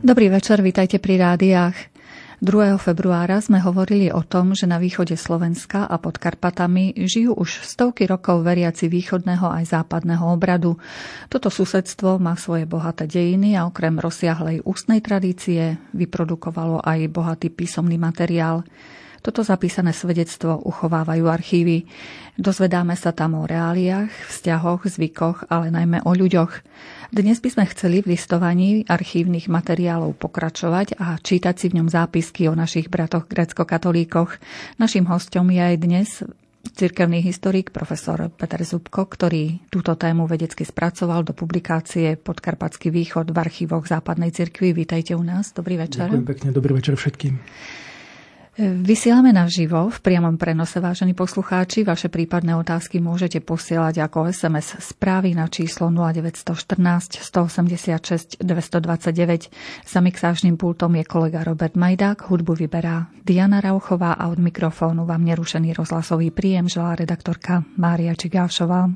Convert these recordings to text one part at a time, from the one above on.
Dobrý večer, vítajte pri rádiách. 2. februára sme hovorili o tom, že na východe Slovenska a pod Karpatami žijú už stovky rokov veriaci východného aj západného obradu. Toto susedstvo má svoje bohaté dejiny a okrem rozsiahlej ústnej tradície vyprodukovalo aj bohatý písomný materiál. Toto zapísané svedectvo uchovávajú archívy. Dozvedáme sa tam o reáliách, vzťahoch, zvykoch, ale najmä o ľuďoch. Dnes by sme chceli v listovaní archívnych materiálov pokračovať a čítať si v ňom zápisky o našich bratoch grécko-katolíkoch. Naším hosťom je aj dnes cirkevný historik profesor Peter Zubko, ktorý túto tému vedecky spracoval do publikácie Podkarpatský východ v archívoch Západnej církvy. Vítajte u nás. Dobrý večer. Ďakujem pekne. Dobrý večer všetkým. Vysielame naživo v priamom prenose, vážení poslucháči. Vaše prípadné otázky môžete posielať ako SMS správy na číslo 0914 186 229. Za mixážnym pultom je kolega Robert Majdák, hudbu vyberá Diana Rauchová a od mikrofónu vám nerušený rozhlasový príjem želá redaktorka Mária Čigášová.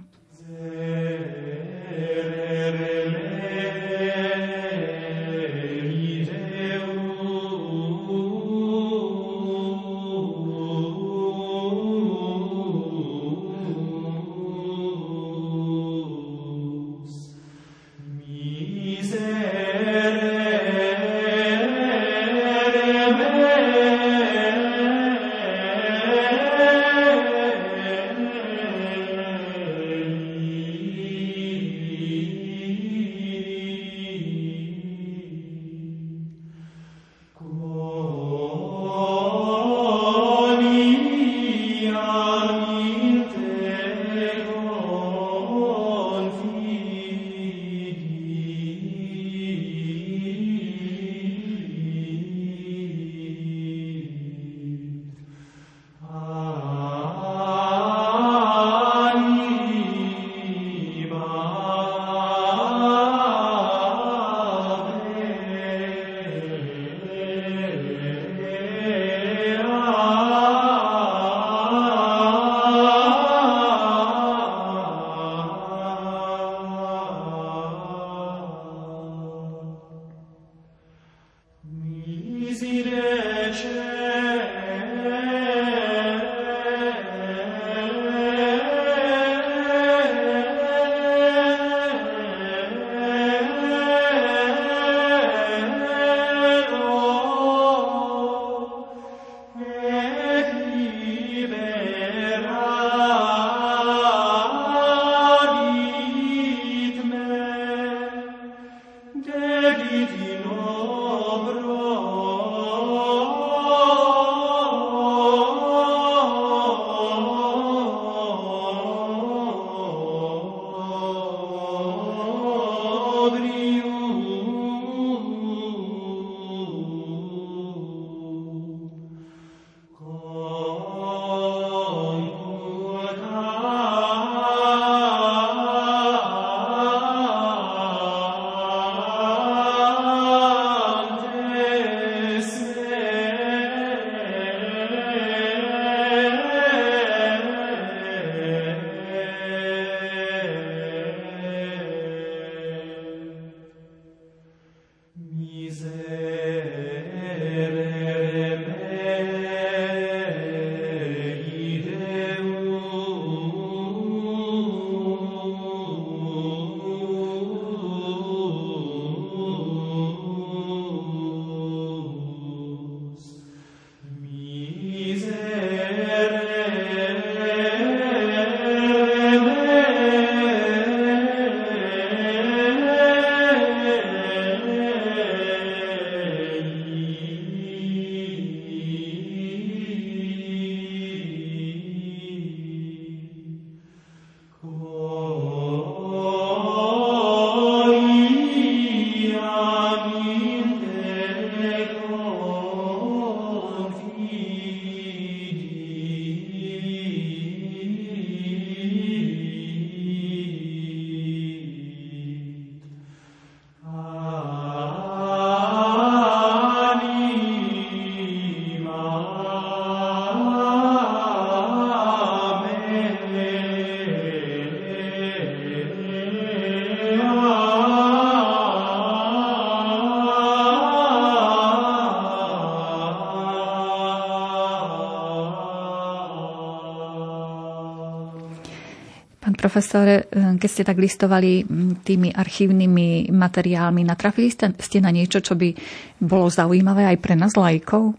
profesore, keď ste tak listovali tými archívnymi materiálmi, natrafili ste na niečo, čo by bolo zaujímavé aj pre nás laikov?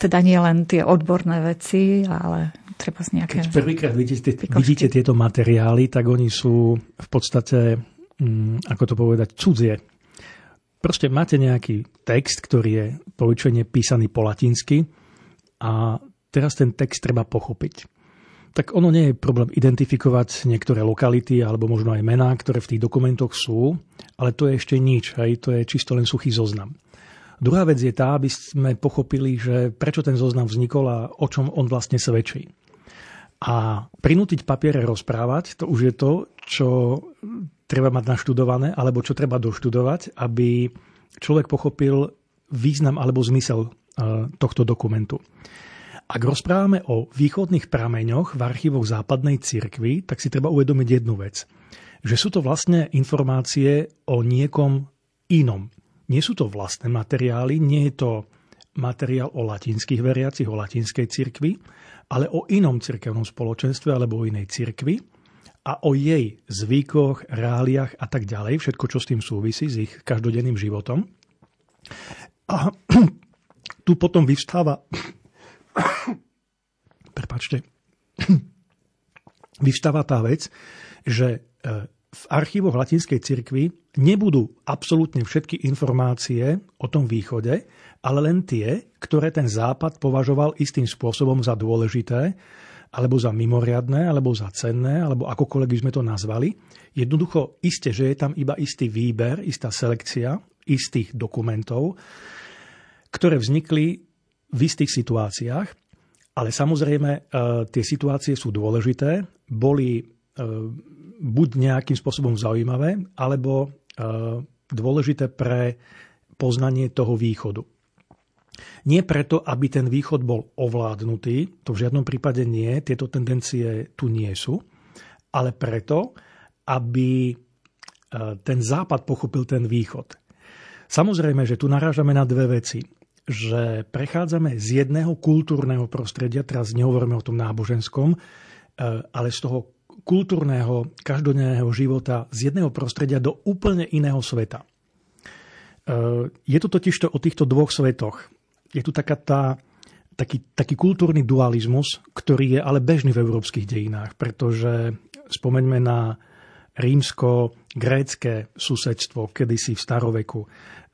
Teda nie len tie odborné veci, ale treba z nejaké... Keď prvýkrát vidíte tieto materiály, tak oni sú v podstate, ako to povedať, cudzie. Proste máte nejaký text, ktorý je povyčene písaný po latinsky a teraz ten text treba pochopiť. Tak ono nie je problém identifikovať niektoré lokality alebo možno aj mená, ktoré v tých dokumentoch sú, ale to je ešte nič, hej, to je čisto len suchý zoznam. Druhá vec je tá, aby sme pochopili, že prečo ten zoznam vznikol a o čom on vlastne svedčí. A prinútiť papiere rozprávať, to už je to, čo treba mať naštudované, alebo čo treba doštudovať, aby človek pochopil význam alebo zmysel tohto dokumentu. Ak rozprávame o východných prameňoch v archívoch Západnej cirkvi, tak si treba uvedomiť jednu vec. Že sú to vlastne informácie o niekom inom. Nie sú to vlastné materiály, nie je to materiál o latinských veriacich, o latinskej cirkvi, ale o inom cirkevnom spoločenstve alebo o inej cirkvi a o jej zvykoch, reáliách a tak ďalej, všetko, čo s tým súvisí, s ich každodenným životom. A tu potom vyvstáva vyvstáva tá vec, že v archívoch latinskej cirkvi nebudú absolútne všetky informácie o tom východe, ale len tie, ktoré ten západ považoval istým spôsobom za dôležité, alebo za mimoriadne, alebo za cenné, alebo akokoľvek by sme to nazvali. Jednoducho isté, že je tam iba istý výber, istá selekcia istých dokumentov, ktoré vznikli v istých situáciách, ale samozrejme tie situácie sú dôležité, boli buď nejakým spôsobom zaujímavé, alebo dôležité pre poznanie toho východu. Nie preto, aby ten východ bol ovládnutý, to v žiadnom prípade nie, tieto tendencie tu nie sú, ale preto, aby ten západ pochopil ten východ. Samozrejme, že tu narážame na dve veci. Že prechádzame z jedného kultúrneho prostredia, teraz nehovoríme o tom náboženskom, ale z toho kultúrneho, každodenného života z jedného prostredia do úplne iného sveta. Je to totižto o týchto dvoch svetoch. Je tu taký kultúrny dualizmus, ktorý je ale bežný v európskych dejinách, pretože spomeňme na rímsko-grécké susedstvo, kedysi v staroveku,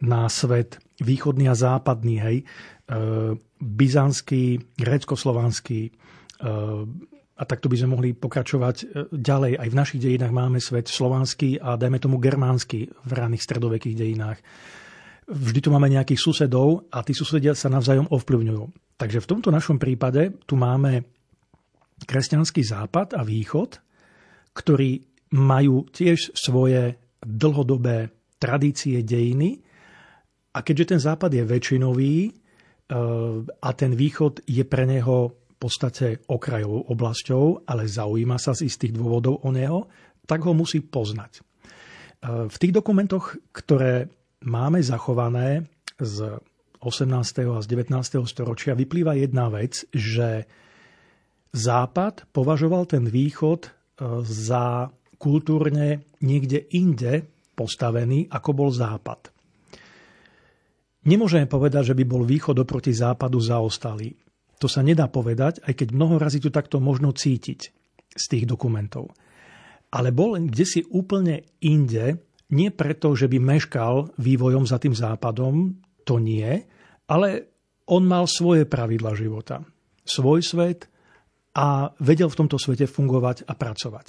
na svet východný a západný, hej, byzantský, grécko-slovanský, a takto by sme mohli pokračovať ďalej. Aj v našich dejinách máme svet slovanský a dajme tomu germánsky v raných stredovekých dejinách. Vždy tu máme nejakých susedov a tí susedia sa navzájom ovplyvňujú. Takže v tomto našom prípade tu máme kresťanský západ a východ, ktorí majú tiež svoje dlhodobé tradície, dejiny. A keďže ten západ je väčšinový a ten východ je pre neho v podstate okrajovou oblasťou, ale zaujíma sa z istých dôvodov o neho, tak ho musí poznať. V tých dokumentoch, ktoré máme zachované z 18. a z 19. storočia, vyplýva jedna vec, že západ považoval ten východ za kultúrne niekde inde postavený, ako bol západ. Nemôžeme povedať, že by bol východ oproti západu zaostalý. To sa nedá povedať, aj keď mnoho razy tu takto možno cítiť z tých dokumentov. Ale bol kdesi úplne inde, nie preto, že by meškal vývojom za tým západom, to nie, ale on mal svoje pravidlá života, svoj svet a vedel v tomto svete fungovať a pracovať.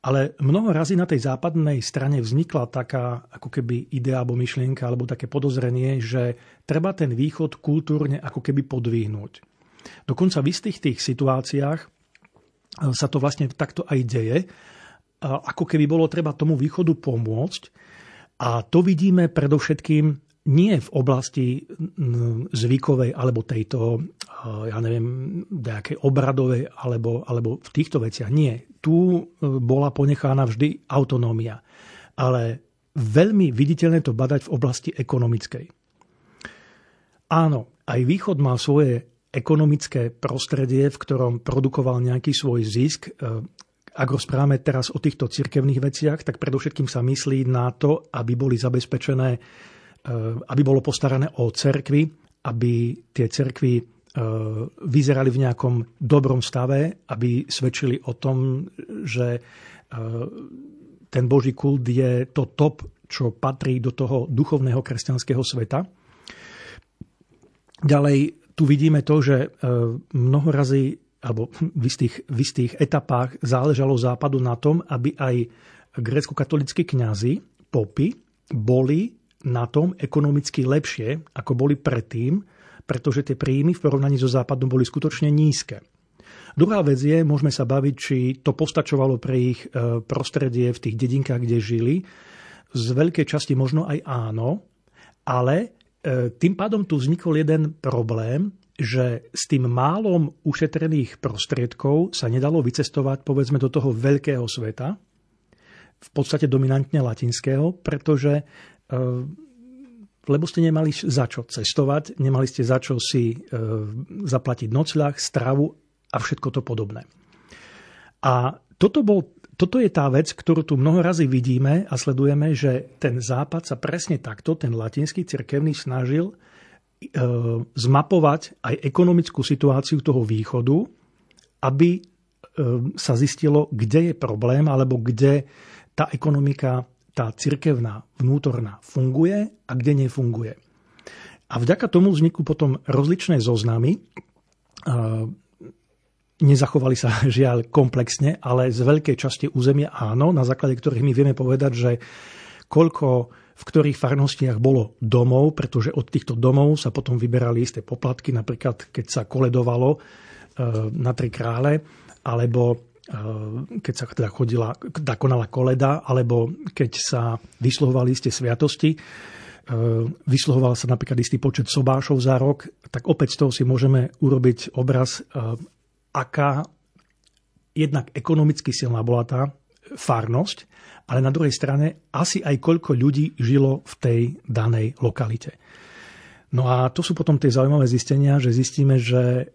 Ale mnoho razy na tej západnej strane vznikla taká ako keby idea alebo myšlienka alebo také podozrenie, že treba ten východ kultúrne ako keby podvihnúť. Dokonca v istých tých situáciách sa to vlastne takto aj deje, ako keby bolo treba tomu východu pomôcť. A to vidíme predovšetkým nie v oblasti zvykovej alebo tejto, ja neviem, nejakej obradovej alebo v týchto veciach. Nie. Tu bola ponechána vždy autonómia. Ale veľmi viditeľné to badať v oblasti ekonomickej. Áno, aj východ má svoje ekonomické prostredie, v ktorom produkoval nejaký svoj zisk. Ak rozprávame teraz o týchto cirkevných veciach, tak predovšetkým sa myslí na to, aby boli zabezpečené, aby bolo postarané o cerkvy, aby tie cerkvy vyzerali v nejakom dobrom stave, aby svedčili o tom, že ten Boží kult je to top, čo patrí do toho duchovného kresťanského sveta. Ďalej tu vidíme to, že mnohorazy alebo v istých etapách záležalo Západu na tom, aby aj grécko-katolíckí kňazi, popy, boli na tom ekonomicky lepšie, ako boli predtým, pretože tie príjmy v porovnaní so Západom boli skutočne nízke. Druhá vec je, môžeme sa baviť, či to postačovalo pre ich prostredie v tých dedinkách, kde žili. Z veľkej časti možno aj áno, ale tým pádom tu vznikol jeden problém, že s tým málom ušetrených prostriedkov sa nedalo vycestovať, povedzme, do toho veľkého sveta, v podstate dominantne latinského, pretože lebo ste nemali za čo cestovať, nemali ste za čo si zaplatiť nocľah, stravu a všetko to podobné. A toto je tá vec, ktorú tu mnohorazy vidíme a sledujeme, že ten Západ sa presne takto, ten latinský cirkevný, snažil zmapovať aj ekonomickú situáciu toho východu, aby sa zistilo, kde je problém, alebo kde tá ekonomika, tá cirkevná, vnútorná funguje a kde nefunguje. A vďaka tomu vznikú potom rozličné zoznamy. Nezachovali sa žiaľ komplexne, ale z veľkej časti územia áno, na základe ktorých my vieme povedať, že koľko v ktorých farnostiach bolo domov, pretože od týchto domov sa potom vyberali isté poplatky, napríklad keď sa koledovalo na Tri krále, alebo keď sa teda konala koleda, alebo keď sa vysluhovali isté sviatosti, vysluhoval sa napríklad istý počet sobášov za rok, tak opäť z toho si môžeme urobiť obraz, aká jednak ekonomicky silná bola tá farnosť, ale na druhej strane asi aj koľko ľudí žilo v tej danej lokalite. No a to sú potom tie zaujímavé zistenia, že zistíme, že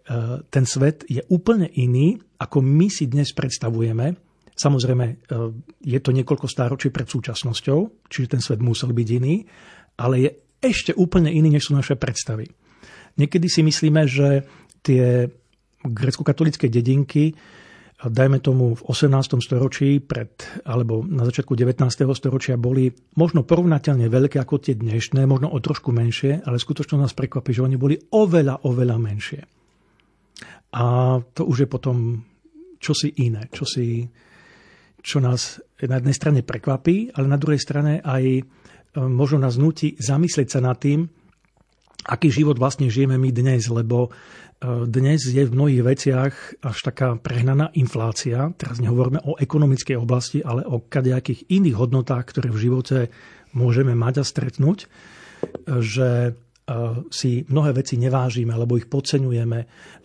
ten svet je úplne iný, ako my si dnes predstavujeme. Samozrejme, je to niekoľko stáročí pred súčasnosťou, čiže ten svet musel byť iný, ale je ešte úplne iný, než sú naše predstavy. Niekedy si myslíme, že tie grécko-katolícke dedinky, dajme tomu v 18. storočí alebo na začiatku 19. storočia, boli možno porovnateľne veľké ako tie dnešné, možno o trošku menšie, ale skutočne nás prekvapí, že oni boli oveľa, oveľa menšie. A to už je potom čosi iné, čo nás na jednej strane prekvapí, ale na druhej strane aj možno nás núti zamyslieť sa nad tým, aký život vlastne žijeme my dnes, lebo dnes je v mnohých veciach až taká prehnaná inflácia. Teraz nehovoríme o ekonomickej oblasti, ale o kadejakých iných hodnotách, ktoré v živote môžeme mať a stretnúť, že si mnohé veci nevážime, alebo ich podceňujeme,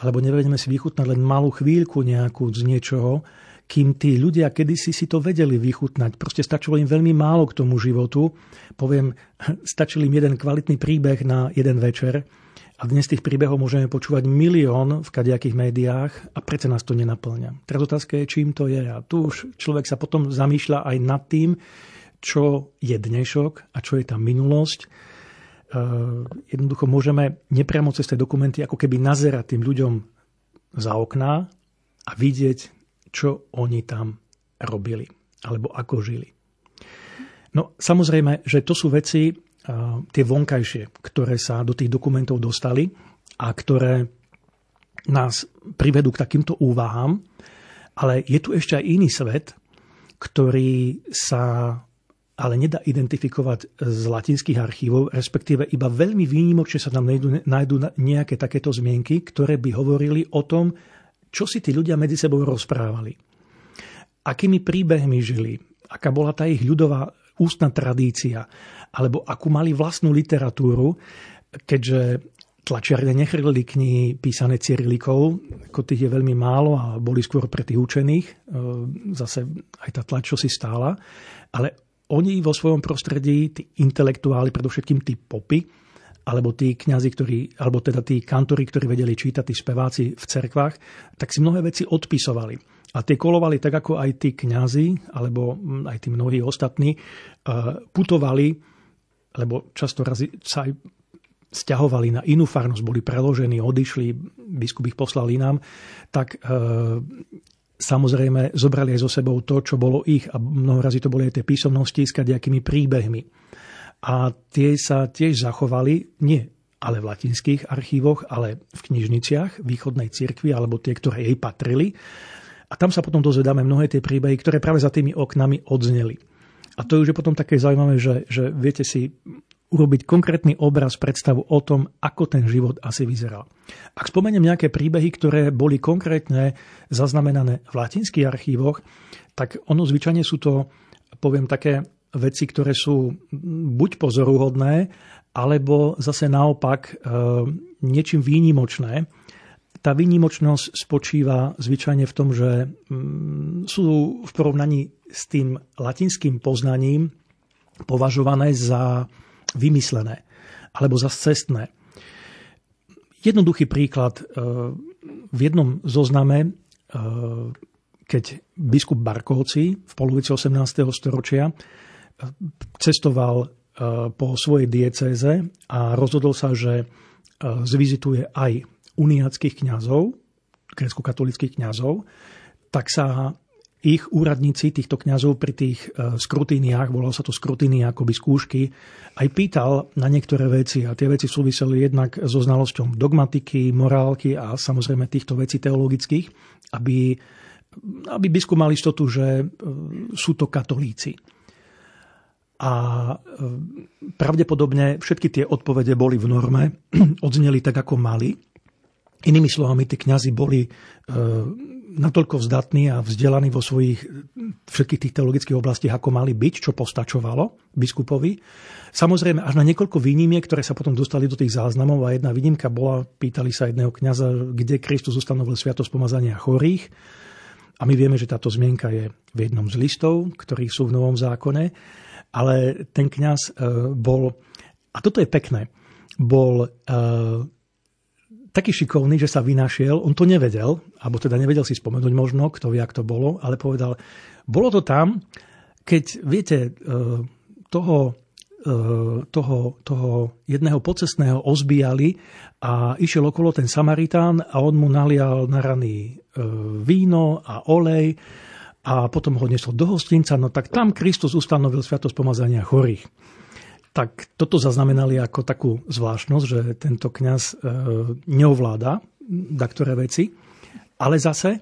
alebo nevedeme si vychutnať len malú chvíľku nejakú z niečoho, kým tí ľudia kedysi si to vedeli vychutnať. Proste stačilo im veľmi málo k tomu životu. Poviem, stačil im jeden kvalitný príbeh na jeden večer a dnes tých príbehov môžeme počúvať milión v kadejakých médiách a predsa nás to nenaplňa. Teraz otázka je, čím to je. A tu už človek sa potom zamýšľa aj nad tým, čo je dnešok a čo je tá minulosť. Jednoducho môžeme nepriamo cez tie dokumenty ako keby nazerať tým ľuďom za okná a vidieť, čo oni tam robili, alebo ako žili. No samozrejme, že to sú veci, tie vonkajšie, ktoré sa do tých dokumentov dostali a ktoré nás privedú k takýmto úvahám, ale je tu ešte aj iný svet, ktorý sa ale nedá identifikovať z latinských archívov, respektíve iba veľmi výnimočne sa tam nájdú nejaké takéto zmienky, ktoré by hovorili o tom, čo si tí ľudia medzi sebou rozprávali. Akými príbehmi žili, aká bola tá ich ľudová ústna tradícia, alebo akú mali vlastnú literatúru, keďže tlačiarne nechrlili knihy písané cyrilikou, ako tých je veľmi málo a boli skôr pre tých učených, zase aj tá tlač, čo si stála, ale oni vo svojom prostredí, tí intelektuáli, predovšetkým tí popy, alebo tí kňazi, alebo teda tí kantori, ktorí vedeli čítať, tí speváci v cerkvách, tak si mnohé veci odpisovali. A tie kolovali tak, ako aj tí kňazi, alebo aj tí mnohí ostatní, putovali, lebo často razy sa aj sťahovali na inú farnosť, boli preložení, odišli, biskup ich poslali nám, tak samozrejme zobrali aj so sebou to, čo bolo ich. A mnohorazí to boli aj tie písomnosti s kadejakými príbehmi. A tie sa tiež zachovali, nie ale v latinských archívoch, ale v knižniciach východnej cirkvi, alebo tie, ktoré jej patrili. A tam sa potom dozvedáme mnohé tie príbehy, ktoré práve za tými oknami odzneli. A to už je potom také zaujímavé, že viete si urobiť konkrétny obraz, predstavu o tom, ako ten život asi vyzeral. Ak spomeniem nejaké príbehy, ktoré boli konkrétne zaznamenané v latinských archívoch, tak ono zvyčajne sú to, poviem, také veci, ktoré sú buď pozoruhodné, alebo zase naopak niečím výnimočné. Tá výnimočnosť spočíva zvyčajne v tom, že sú v porovnaní s tým latinským poznaním považované za vymyslené alebo za scestné. Jednoduchý príklad. V jednom zozname, keď biskup Barkovci v polovici 18. storočia cestoval po svojej diecéze a rozhodol sa, že zvizituje aj uniackých kňazov, grécko-katolíckych kňazov, tak sa ich úradníci, týchto kňazov pri tých skrutíniách, volalo sa to skrutínia akoby skúšky, aj pýtal na niektoré veci a tie veci súviseli jednak so znalosťou dogmatiky, morálky a samozrejme týchto vecí teologických, aby biskup mal istotu, že sú to katolíci. A pravdepodobne všetky tie odpovede boli v norme, odzneli tak, ako mali. Inými slovami, tí kňazi boli natoľko vzdatní a vzdelaní vo svojich všetkých tých teologických oblastiach, ako mali byť, čo postačovalo biskupovi. Samozrejme, až na niekoľko výnimiek, ktoré sa potom dostali do tých záznamov, a jedna výnimka bola, pýtali sa jedného kňaza, kde Kristus ustanovil sviatosť pomazania chorých. A my vieme, že táto zmienka je v jednom z listov, ktorí sú v Novom zákone. Ale ten kňaz bol, a toto je pekné, bol taký šikovný, že sa vynašiel, on to nevedel, alebo teda nevedel si spomenúť možno, kto vie, ak to bolo, ale povedal, bolo to tam, keď, viete, toho jedného pocestného ozbíjali a išiel okolo ten Samaritán a on mu nalial na rany víno a olej a potom ho nesol do hostinca, no tak tam Kristus ustanovil sviatosť pomazania chorých. Tak toto zaznamenali ako takú zvláštnosť, že tento kňaz neovláda daktoré veci. Ale zase,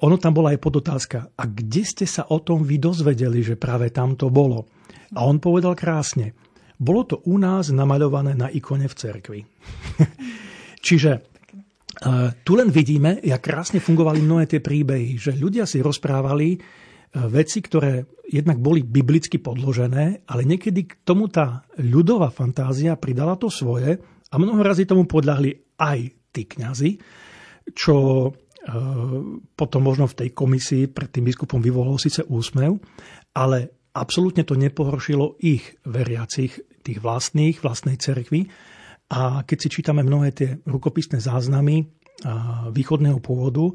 ono tam bola aj podotázka. A kde ste sa o tom vy dozvedeli, že práve tam to bolo? A on povedal krásne. Bolo to u nás namaľované na ikone v cerkvi. Čiže tu len vidíme, jak krásne fungovali mnohé tie príbehy, že ľudia si rozprávali veci, ktoré jednak boli biblicky podložené, ale niekedy k tomu tá ľudová fantázia pridala to svoje a mnohorazí tomu podľahli aj tí kňazi, čo potom možno v tej komisii pred tým biskupom vyvolalo síce úsmev, ale absolútne to nepohoršilo ich veriacich, tých vlastnej cerkvi. A keď si čítame mnohé tie rukopisné záznamy východného pôvodu,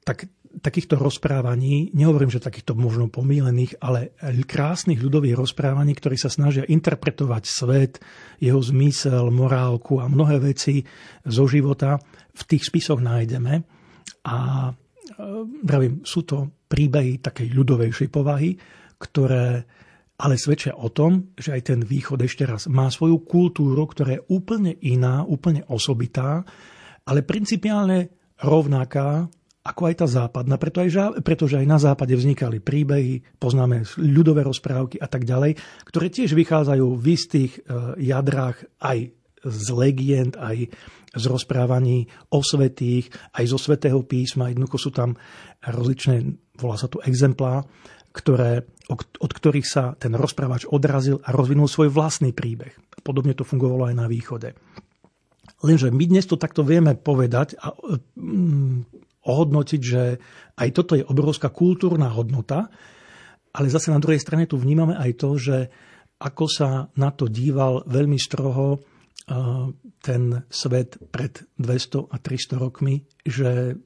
tak takýchto rozprávaní, nehovorím, že takýchto možno pomílených, ale krásnych ľudových rozprávaní, ktorí sa snažia interpretovať svet, jeho zmysel, morálku a mnohé veci zo života, v tých spisoch nájdeme. A pravím, sú to príbehy takej ľudovejšej povahy, ktoré ale svedčia o tom, že aj ten východ ešte raz má svoju kultúru, ktorá je úplne iná, úplne osobitá, ale principiálne rovnaká ako aj tá západná, pretože aj na západe vznikali príbehy, poznáme ľudové rozprávky a tak ďalej, ktoré tiež vychádzajú v istých jadrách aj z legend, aj z rozprávaní o svätých, aj zo Svätého písma. Jednoducho sú tam rozličné, volá sa tu exemplá, od ktorých sa ten rozprávač odrazil a rozvinul svoj vlastný príbeh. Podobne to fungovalo aj na východe. Lenže my dnes to takto vieme povedať a ohodnotiť, že aj toto je obrovská kultúrna hodnota, ale zase na druhej strane tu vnímame aj to, že ako sa na to díval veľmi stroho ten svet pred 200 a 300 rokmi, že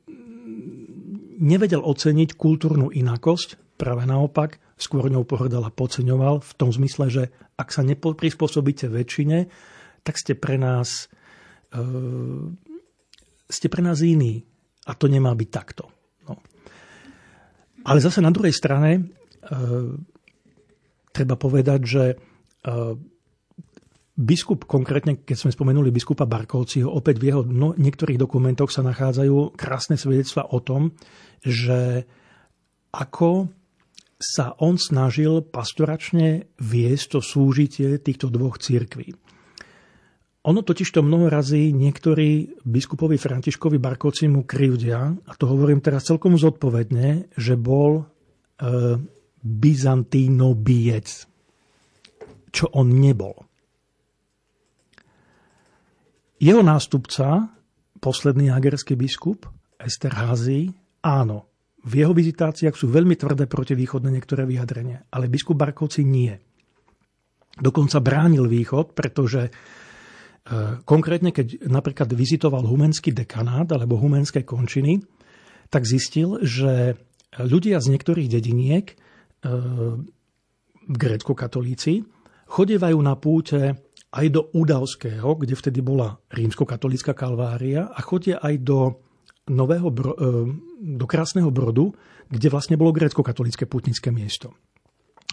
nevedel oceniť kultúrnu inakosť, práve naopak, skôr ňou pohrdal a podceňoval v tom zmysle, že ak sa neprispôsobíte väčšine, tak ste pre nás iní. A to nemá byť takto. No. Ale zase na druhej strane treba povedať, že biskup, konkrétne keď sme spomenuli biskupa Barkovciho, opäť v jeho niektorých dokumentoch sa nachádzajú krásne svedectvá o tom, že ako sa on snažil pastoračne viesť to súžitie týchto dvoch cirkví. Ono totižto mnoho razy niektorí biskupovi Františkovi Barkovci mu krivdia, a to hovorím teraz celkom zodpovedne, že bol byzantínobijec, čo on nebol. Jeho nástupca, posledný hagerský biskup Esterházy, áno, v jeho vizitáciách sú veľmi tvrdé protivýchodné niektoré vyjadrenia, ale biskup Barkovci nie. Dokonca bránil východ, pretože konkrétne, keď napríklad vizitoval humenský dekanát alebo humenské končiny, tak zistil, že ľudia z niektorých dediniek, gréckokatolíci, chodievajú na púte aj do Udavského, kde vtedy bola rímskokatolícka kalvária, a chodia aj do Krásneho Brodu, kde vlastne bolo grécko-katolícke putnické miesto.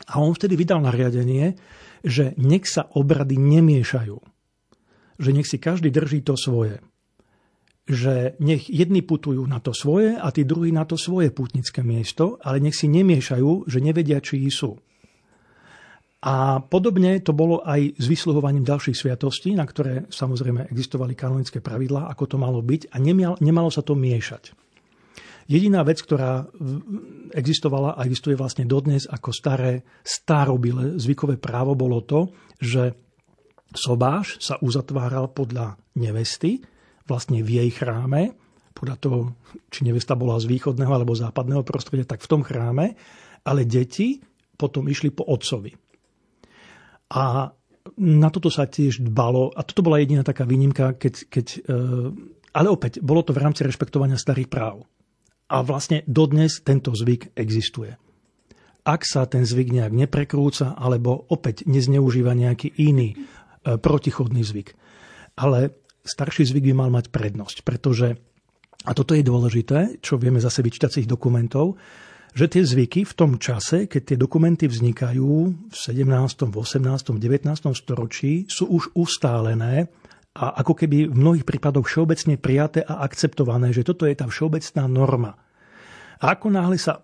A on vtedy vydal nariadenie, že nech sa obrady nemiešajú. Že nech si každý drží to svoje. Že nech jedni putujú na to svoje a tí druhí na to svoje putnické miesto, ale nech si nemiešajú, že nevedia, či sú. A podobne to bolo aj s vysluhovaním ďalších sviatostí, na ktoré samozrejme existovali kanonické pravidlá, ako to malo byť, a nemalo sa to miešať. Jediná vec, ktorá existovala a existuje vlastne dodnes ako starobylé zvykové právo, bolo to, že sobáš sa uzatváral podľa nevesty, vlastne v jej chráme, podľa toho, či nevesta bola z východného alebo západného prostredia, tak v tom chráme, ale deti potom išli po otcovi. A na toto sa tiež dbalo. A toto bola jediná taká výnimka, ale opäť, bolo to v rámci rešpektovania starých práv. A vlastne dodnes tento zvyk existuje. Ak sa ten zvyk nejak neprekrúca, alebo opäť nezneužíva nejaký iný protichodný zvyk. Ale starší zvyk by mal mať prednosť, pretože, a toto je dôležité, čo vieme zase vyčítať z ich dokumentov, že tie zvyky v tom čase, keď tie dokumenty vznikajú v 17., 18., 19. storočí, sú už ustálené a ako keby v mnohých prípadoch všeobecne prijaté a akceptované, že toto je tá všeobecná norma. A ako náhle sa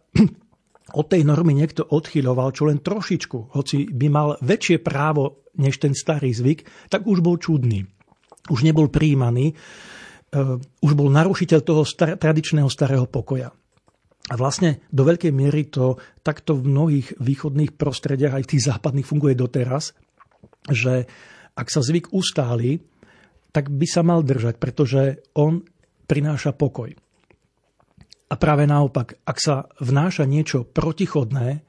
od tej normy niekto odchyľoval, čo len trošičku, hoci by mal väčšie právo než ten starý zvyk, tak už bol čudný, už nebol prijímaný, už bol narušiteľ toho tradičného starého pokoja. A vlastne do veľkej miery to takto v mnohých východných prostrediach, aj v tých západných, funguje doteraz, že ak sa zvyk ustáli, tak by sa mal držať, pretože on prináša pokoj. A práve naopak, ak sa vnáša niečo protichodné,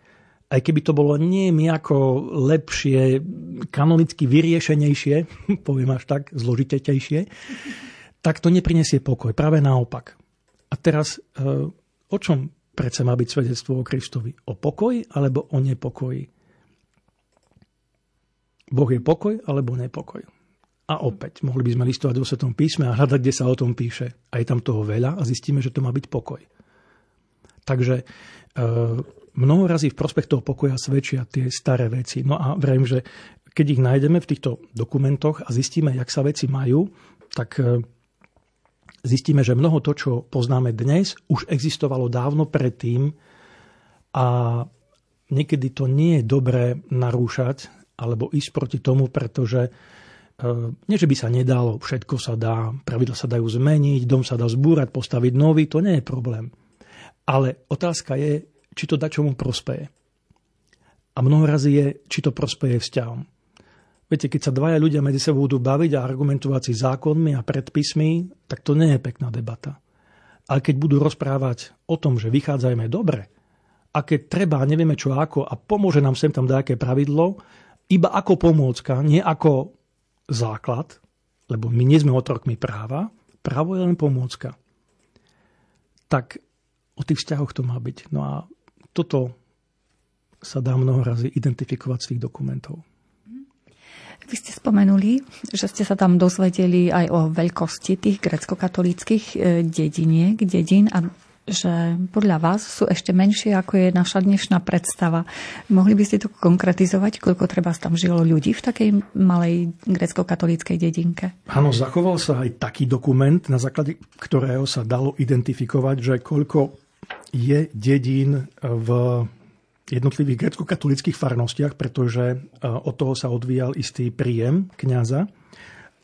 aj keby to bolo nejako lepšie, kanonicky vyriešenejšie, poviem až tak, zložitejšie, tak to neprinesie pokoj. Práve naopak. A teraz... O čom predsa má byť svedectvo o Kristovi? O pokoji alebo o nepokoji? Boh je pokoj alebo nepokoj? A opäť, mohli by sme listovať vo Svätom písme a hľadať, kde sa o tom píše. A je tam toho veľa a zistíme, že to má byť pokoj. Takže mnoho razy v prospech toho pokoja svedčia tie staré veci. No a verím, že keď ich nájdeme v týchto dokumentoch a zistíme, jak sa veci majú, tak... Zistíme, že mnoho to, čo poznáme dnes, už existovalo dávno predtým a niekedy to nie je dobré narúšať alebo ísť proti tomu, pretože nie, že by sa nedalo, všetko sa dá, pravidla sa dajú zmeniť, dom sa dá zbúrať, postaviť nový, to nie je problém. Ale otázka je, či to dačomu prospeje. A mnoho razy je, či to prospeje vzťahom. Viete, keď sa dvaja ľudia medzi sebou budú baviť a argumentovať si zákonmi a predpismi, tak to nie je pekná debata. Ale keď budú rozprávať o tom, že vychádzajme dobre, a keď treba, nevieme čo ako, a pomôže nám sem tam nejaké pravidlo, iba ako pomôcka, nie ako základ, lebo my nie sme otrokmi práva, právo je len pomôcka, tak o tých vzťahoch to má byť. No a toto sa dá mnoho razy identifikovať z tých dokumentov. Vy ste spomenuli, že ste sa tam dozvedeli aj o veľkosti tých gréckokatolíckych dedín a že podľa vás sú ešte menšie, ako je naša dnešná predstava. Mohli by ste to konkretizovať, koľko treba tam žilo ľudí v takej malej gréckokatolíckej dedinke? Áno, zachoval sa aj taký dokument, na základe ktorého sa dalo identifikovať, že koľko je dedín v jednotlivých gréckokatolíckych farnostiach, pretože od toho sa odvíjal istý príjem kňaza.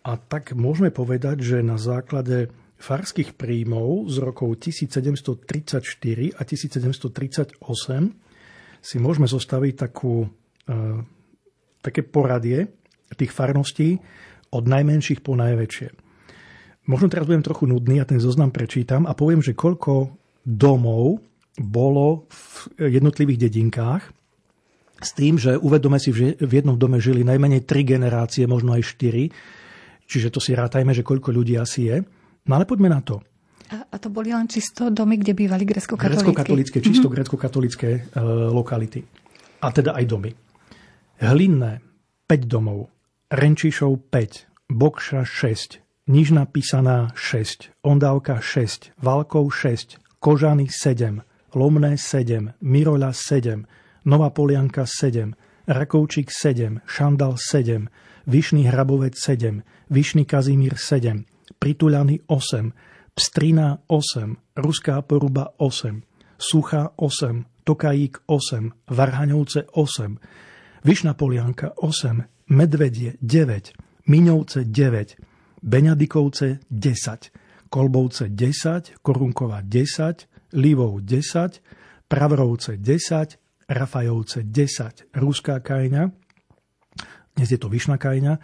A tak môžeme povedať, že na základe farských príjmov z rokov 1734 a 1738 si môžeme zostaviť také poradie tých farností od najmenších po najväčšie. Možno teraz budem trochu nudný a ten zoznam prečítam a poviem, že koľko domov bolo v jednotlivých dedinkách, s tým, že uvedome si, že v jednom dome žili najmenej 3 generácie, možno aj 4, čiže to si rátajme, že koľko ľudí asi je. No ale poďme na to. A to boli len čisto domy, kde bývali gréckokatolícké? Gréckokatolícké, čisto gréckokatolícké lokality. A teda aj domy. Hlinné 5 domov, Renčišov 5, Bokša 6, Nižná Písaná 6, Ondávka 6, Valkov 6, Kožany 7, Lomné 7, Miroľa 7, Nová Polianka 7, Rakovčík 7, Šandal 7, Vyšný Hrabovec 7, Vyšný Kazimír 7, Prituľany 8, Pstrina 8, Ruská Poruba 8, Suchá 8, Tokajík 8, Varhaňovce 8, Vyšná Polianka 8, Medvedie 9, Miňovce 9, Beňadikovce 10, Kolbovce 10, Korunkova 10, Livov 10, Pravrovce 10, Rafajovce 10, Ruská Kajňa, dnes je to Vyšná Kajňa,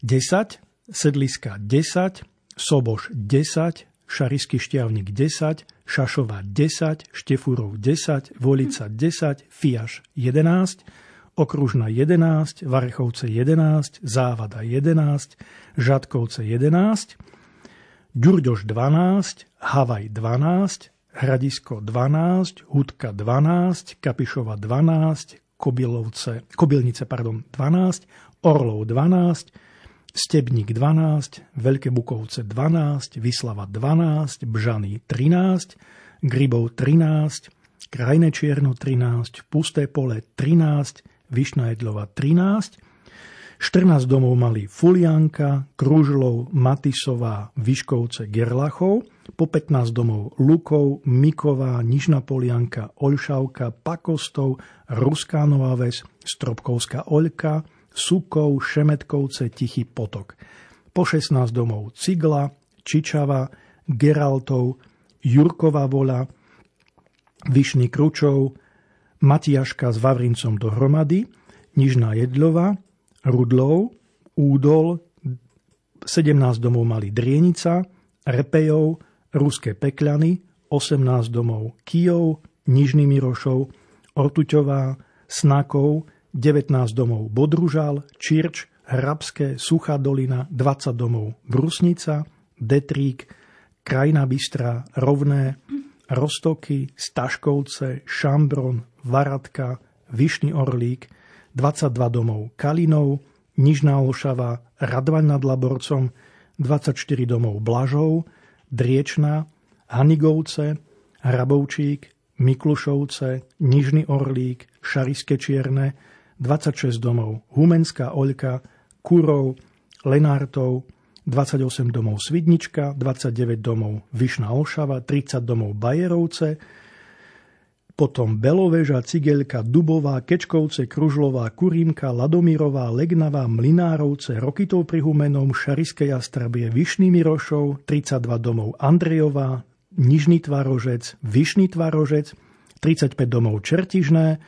10, Sedliska 10, Soboš 10, Šarisky Štiavnik 10, Šašova 10, Štefurov 10, Volica 10, Fiaš 11, Okružná 11, Varchovce 11, Závada 11, Žatkovce 11, Ďurďoš 12, Havaj 12, Hradisko 12, Hudka 12, Kapišova 12, Kobilnice 12, Orlov 12, Stebník 12, Veľké Bukovce 12, Vyslava 12, Bžany 13, Gribov 13, Krajné Čierno 13, Pusté Pole 13, Vyšná Jedlova 13, 14 domov mali Fulianka, Kružlov, Matisová, Vyškovce, Gerlachov, po 15 domov Lukov, Miková, Nižná Polianka, Oľšavka, Pakostov, Ruskánová Ves, Stropkovská Oľka, Sukov, Šemetkovce, Tichý Potok. Po 16 domov Cigla, Čičava, Geraltov, Jurkova Vola, Vyšný Kručov, Matiaška s Vavrincom dohromady, Nižná Jedlova, Rudlov, Údol, 17 domov mali Drienica, Repejov, Ruské Pekľany, 18 domov Kijov, Nižný Mirošov, Ortuťová, Snakov, 19 domov Bodružal, Čirč, Hrabské, Suchá Dolina, 20 domov Brusnica, Detrík, Krajná Bystra, Rovné, Roztoky, Staškovce, Šambron, Varatka, Vyšný Orlík, 22 domov Kalinov, Nižná Olšava, Radvaň nad Laborcom, 24 domov Blažov, Driečna, Hanigovce, Hrabovčík, Miklušovce, Nižný Orlík, Šariské Čierne, 26 domov Humenská Oľka, Kurov, Lenártov, 28 domov Svidnička, 29 domov Vyšná Olšava, 30 domov Bajerovce, potom Beloveža, Cigelka, Dubová, Kečkovce, Kružlová, Kurímka, Ladomírová, Legnavá, Mlinárovce, Rokitov pri Humenom, Šariské Jastrabie, Vyšný Mirošov, 32 domov Andrejová, Nižný Tvarožec, Vyšný Tvarožec, 35 domov Čertižné,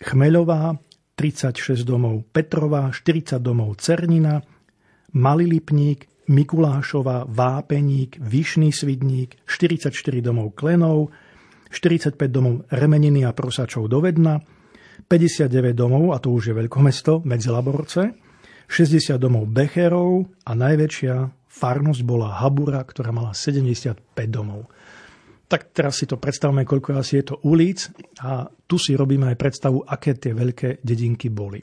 Chmeľová, 36 domov Petrová, 40 domov Cernina, Malý Lipník, Mikulášova, Vápeník, Vyšný Svidník, 44 domov Klenov, 45 domov Remeniny a Prosačov Dovedna, 59 domov, a to už je veľkomesto, Medzilaborce, 60 domov Becherov a najväčšia farnosť bola Habura, ktorá mala 75 domov. Tak teraz si to predstavme, koľko asi je to ulic, a tu si robíme aj predstavu, aké tie veľké dedinky boli.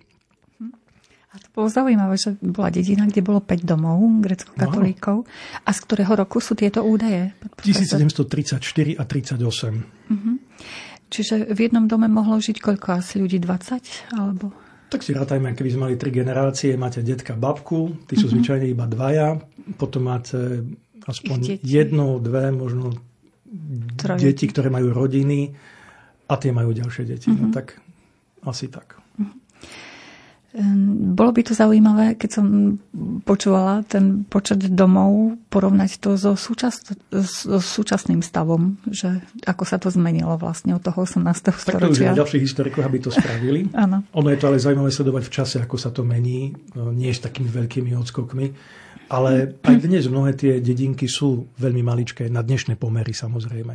A to bolo zaujímavé, že bola dedina, kde bolo 5 domov grécko-katolíkov. A z ktorého roku sú tieto údaje? 1734 a 38. Uh-huh. Čiže v jednom dome mohlo žiť koľko asi ľudí? 20? Alebo... Tak si rátajme, keby sme mali 3 generácie, máte detka, babku, tí sú zvyčajne iba dvaja, potom máte aspoň jedno, dve, možno deti, ktoré majú rodiny, a tie majú ďalšie deti. No tak asi tak. Bolo by to zaujímavé, keď som počúvala ten počet domov, porovnať to so súčasným stavom, že ako sa to zmenilo vlastne od toho 18. storočia. Tak to už je na ďalších historikov, aby to spravili. Ono je to ale zaujímavé sledovať v čase, ako sa to mení, nie s takými veľkými odskokmi. Ale aj dnes mnohé tie dedinky sú veľmi maličké, na dnešné pomery samozrejme.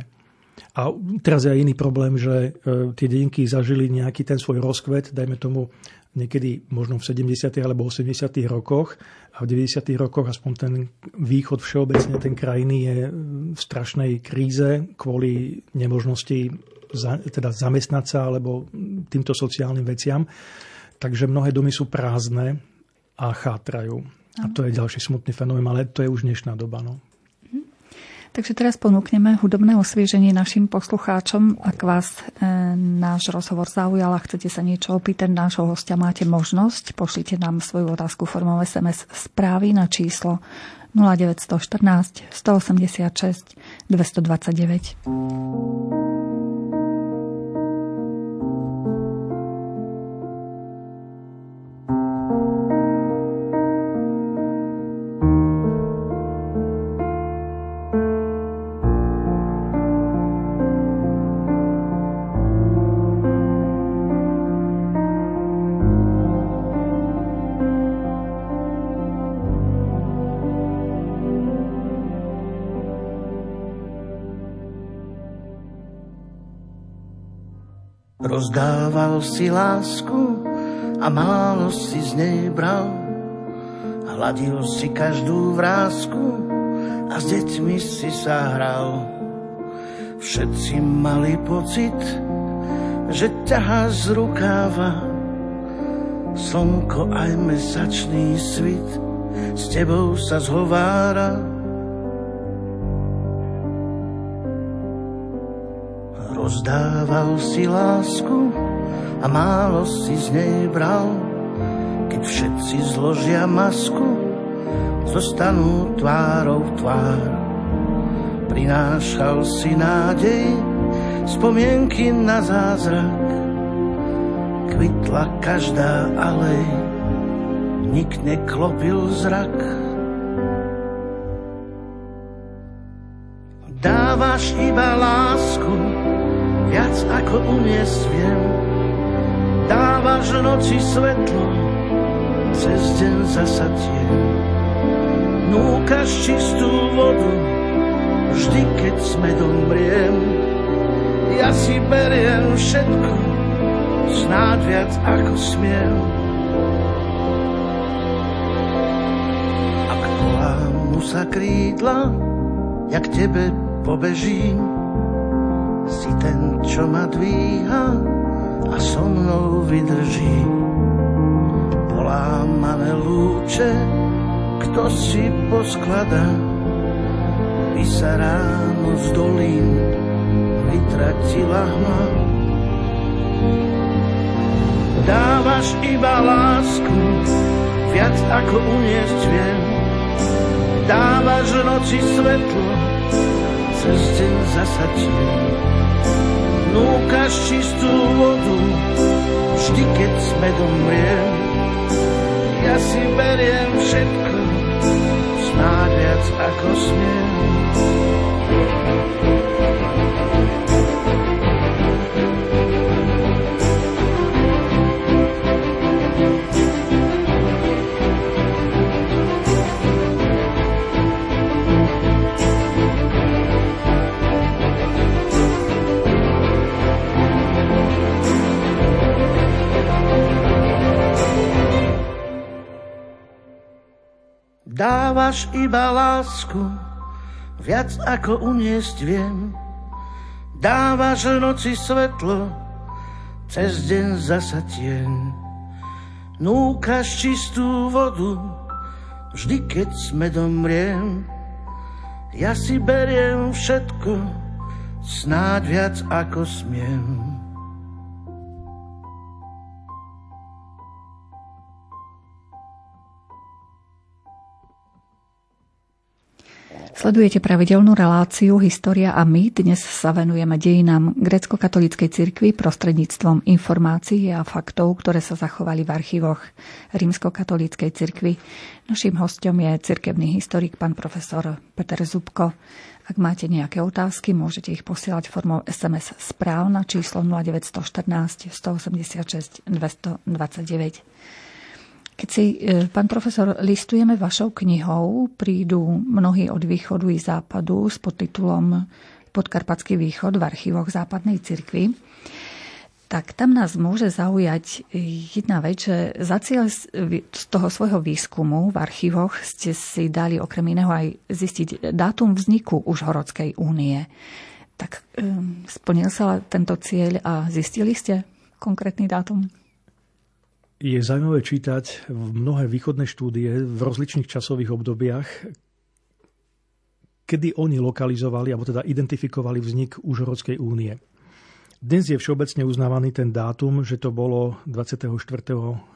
A teraz je aj iný problém, že tie dedinky zažili nejaký ten svoj rozkvet, dajme tomu niekedy možno v 70. alebo 80. rokoch, a v 90. rokoch aspoň ten východ všeobecne, ten krajiny je v strašnej kríze kvôli nemožnosti teda zamestnať sa alebo týmto sociálnym veciam. Takže mnohé domy sú prázdne a chátrajú. A to je ďalší smutný fenomén, ale to je už dnešná doba. No. Takže teraz ponúkneme hudobné osvieženie našim poslucháčom. Ak vás náš rozhovor zaujal a chcete sa niečo opýtať nášho hostia, máte možnosť. Pošlite nám svoju otázku formou SMS správy na číslo 0914 186 229. Rozdával si lásku a málo si z nej bral. Hladil si každú vrásku a s deťmi si sa hral. Všetci mali pocit, že ťahá z rukáva. Slnko aj mesačný svit s tebou sa zhovára. Rozdával si lásku a málo si z nej bral. Keď všetci zložia masku, zostanú tvárou v tvár. Prinášal si nádej, spomienky na zázrak. Kvitla každá alej, nik neklopil zrak. Dávaš iba lásku, viac ako uniesť viem. Dávaš noci svetlo, cez deň zasa tiem. Núkaš čistú vodu, vždy keď s medom briem. Ja si beriem všetko, snáď viac ako smiem. Ak volám mu sa krídla, ja k tebe pobežím. Si ten, čo ma dvíha a so mnou vydrží. Polámané lúče, kto si poskladá, by sa ráno z dolín vytratila hma. Dávaš iba lásku, viac ako uniesť viem. Dávaš noci svetlo, cez deň zasa tiem. Núkaš čistú vodu, vždy keď s medom mriem. Ja si beriem všetko, snáď viac ako smiem. Dávaš iba lásku, viac ako uniesť viem. Dávaš noci svetlo, cez deň zasa tieň. Núkaš čistú vodu, vždy keď s medom riem. Ja si beriem všetko, snáď viac ako smiem. Sledujete pravidelnú reláciu História a my. Dnes sa venujeme dejinám grécko-katolíckej cirkvi prostredníctvom informácií a faktov, ktoré sa zachovali v archívoch rímsko-katolíckej cirkvi. Naším hostom je cirkevný historik pán profesor Peter Zubko. Ak máte nejaké otázky, môžete ich posielať formou SMS správ na číslo 0914 186 229. Keď si, pán profesor, listujeme vašou knihou, prídu mnohí od východu i západu s podtitulom Podkarpatský východ v archívoch Západnej cirkvi, tak tam nás môže zaujať jedna vec, že za cieľ z toho svojho výskumu v archívoch ste si dali okrem iného aj zistiť dátum vzniku Užhorodskej únie. Tak splnil sa tento cieľ a zistili ste konkrétny dátum? Je zaujímavé čítať mnohé východné štúdie v rozličných časových obdobiach, kedy oni lokalizovali, alebo teda identifikovali vznik Užhorodskej únie. Dnes je všeobecne uznávaný ten dátum, že to bolo 24.